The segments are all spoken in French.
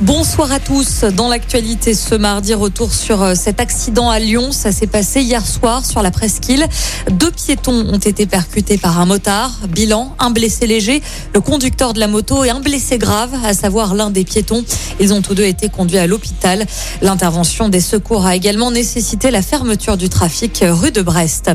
Bonsoir à tous. Dans l'actualité ce mardi, retour sur cet accident à Lyon. Ça s'est passé hier soir sur la Presqu'île. 2 piétons ont été percutés par un motard. Bilan, un blessé léger, le conducteur de la moto et un blessé grave, à savoir l'un des piétons. Ils ont tous deux été conduits à l'hôpital. L'intervention des secours a également nécessité la fermeture du trafic rue de Brest.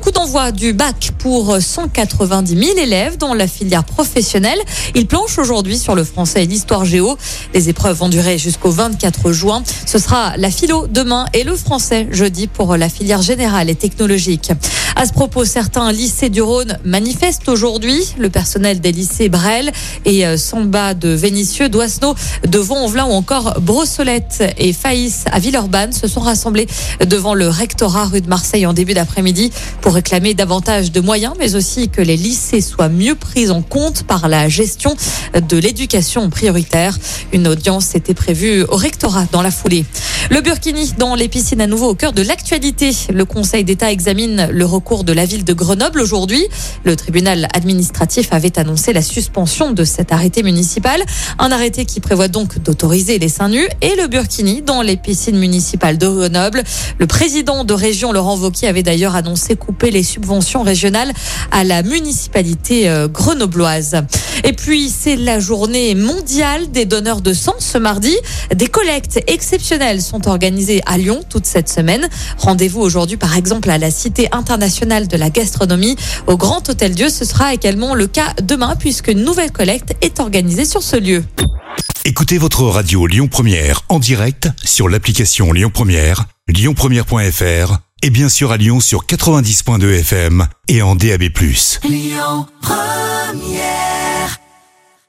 Coup d'envoi du bac pour 190 000 élèves dans la filière professionnelle. Ils planchent aujourd'hui sur le français et l'histoire géo. Les épreuves vont durer jusqu'au 24 juin. Ce sera la philo demain et le français jeudi pour la filière générale et technologique. À ce propos, certains lycées du Rhône manifestent aujourd'hui. Le personnel des lycées Brel et Samba de Vénissieux, Doisneau, de Vond-en-Velin ou encore Brossolette et Faïs à Villeurbanne se sont rassemblés devant le rectorat rue de Marseille en début d'après-midi pour réclamer davantage de moyens, mais aussi que les lycées soient mieux pris en compte par la gestion de l'éducation prioritaire. Une audience était prévue au rectorat dans la foulée. Le Burkini dans les piscines à nouveau au cœur de l'actualité. Le Conseil d'État examine le recours de la ville de Grenoble aujourd'hui. Le tribunal administratif avait annoncé la suspension de cet arrêté municipal. Un arrêté qui prévoit donc d'autoriser les seins nus et le Burkini dans les piscines municipales de Grenoble. Le président de région, Laurent Wauquiez, avait d'ailleurs annoncé couper les subventions régionales à la municipalité grenobloise. Et puis, c'est la journée mondiale des donneurs de sang ce mardi. Des collectes exceptionnelles sont organisées à Lyon toute cette semaine. Rendez-vous aujourd'hui, par exemple, à la Cité internationale de la gastronomie, au Grand Hôtel-Dieu. Ce sera également le cas demain, puisqu'une nouvelle collecte est organisée sur ce lieu. Écoutez votre radio Lyon Première en direct sur l'application Lyon Première, lyonpremiere.fr et bien sûr à Lyon sur 90.2 FM et en DAB+. Lyon Première.